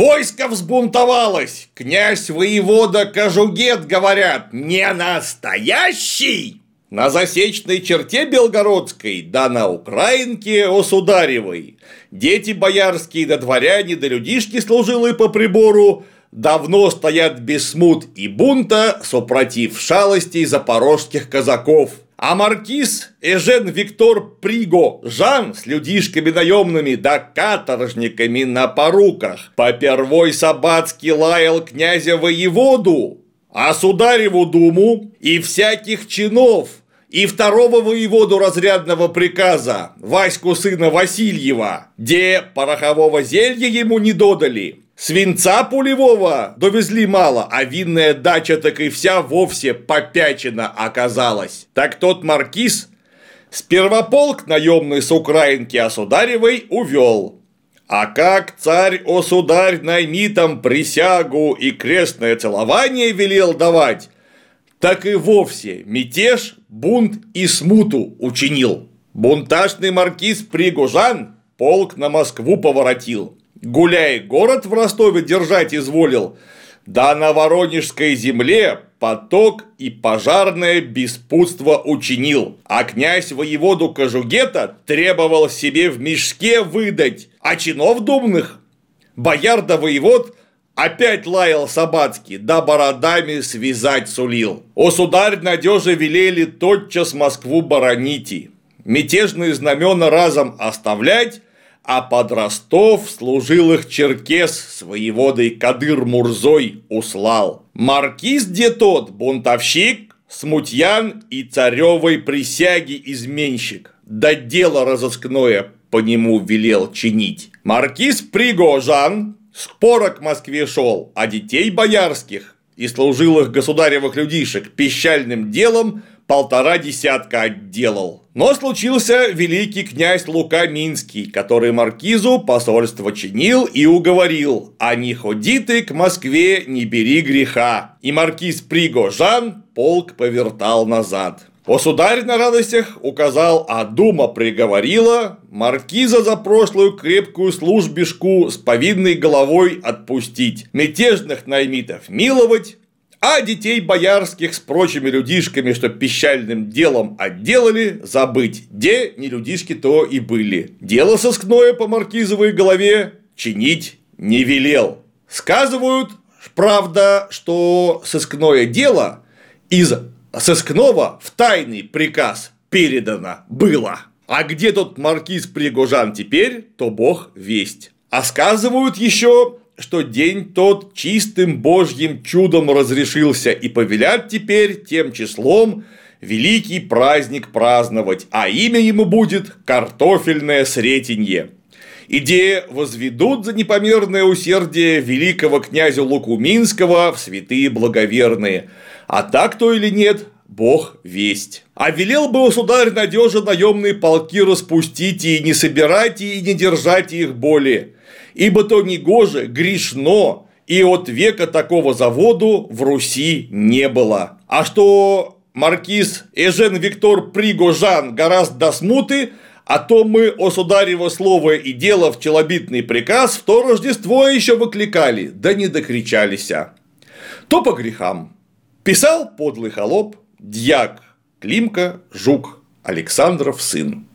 Войско взбунтовалось. Князь-воевода Кожугет, говорят, не настоящий. На засечной черте Белгородской, да на Украинке Осударевой, дети боярские, да дворяне, да людишки служилые по прибору, давно стоят без смут и бунта, сопротив шалостей запорожских казаков. А маркиз Эжен Виктор Пригожин с людишками наемными да каторжниками на поруках попервой собацки лаял князя-воеводу, а Судареву думу и всяких чинов, и второго воеводу разрядного приказа, Ваську сына Васильева, где порохового зелья ему не додали, свинца пулевого довезли мало, а винная дача так и вся вовсе попячена оказалась. Так тот маркиз сперва полк наемный с Украинки Осударевой увел. А как царь, о сударь, наймитам присягу и крестное целование велел давать, так и вовсе мятеж, бунт и смуту учинил. Бунтажный маркиз Пригожин полк на Москву поворотил, гуляй город в Ростове держать изволил, да на Воронежской земле поток и пожарное беспутство учинил, а князь-воеводу Кожугета требовал себе в мешке выдать, а чинов думных бояр да воевод опять лаял собацки, да бородами связать сулил. О, сударь, надежи велели тотчас Москву бороните, мятежные знамена разом оставлять, а под Ростов служилых черкес с воеводой Кадыр Мурзой услал. Маркиз де тот, бунтовщик, смутьян и царевой присяги изменщик, да дело разыскное по нему велел чинить. Маркиз Пригожин споро к Москве шел, а детей боярских и служилых государевых людишек пищальным делом 1,5 десятка отделал. Но случился великий князь Лука-Минский, который маркизу посольство чинил и уговорил: «А не ходи ты к Москве, не бери греха». И маркиз Пригожин полк повертал назад. О, сударь на радостях указал, а дума приговорила маркиза за прошлую крепкую службишку с повинной головой отпустить, мятежных наймитов миловать, а детей боярских с прочими людишками, что пищальным делом отделали, забыть, где не людишки, то и были. Дело сыскное по маркизовой голове чинить не велел. Сказывают, правда, что сыскное дело из сыскного в тайный приказ передано было. А где тот маркиз Пригожин теперь, то бог весть. А сказывают еще, что день тот чистым божьим чудом разрешился, и повелят теперь тем числом великий праздник праздновать, а имя ему будет картофельное сретенье. Иде возведут за непомерное усердие великого князя Луку-Минского в святые благоверные, а так то или нет, бог весть. А велел бы, о сударь, надежи наемные полки распустить и не собирать, и не держать их более, ибо то негоже, грешно, и от века такого заводу в Руси не было. А что маркиз Эжен Виктор Пригожин гораздо до смуты, а то мы, о сударево слово и дело в челобитный приказ, в то Рождество еще выкликали, да не докричалися. То по грехам. Писал подлый холоп, дьяк Климка Жук Александров сын.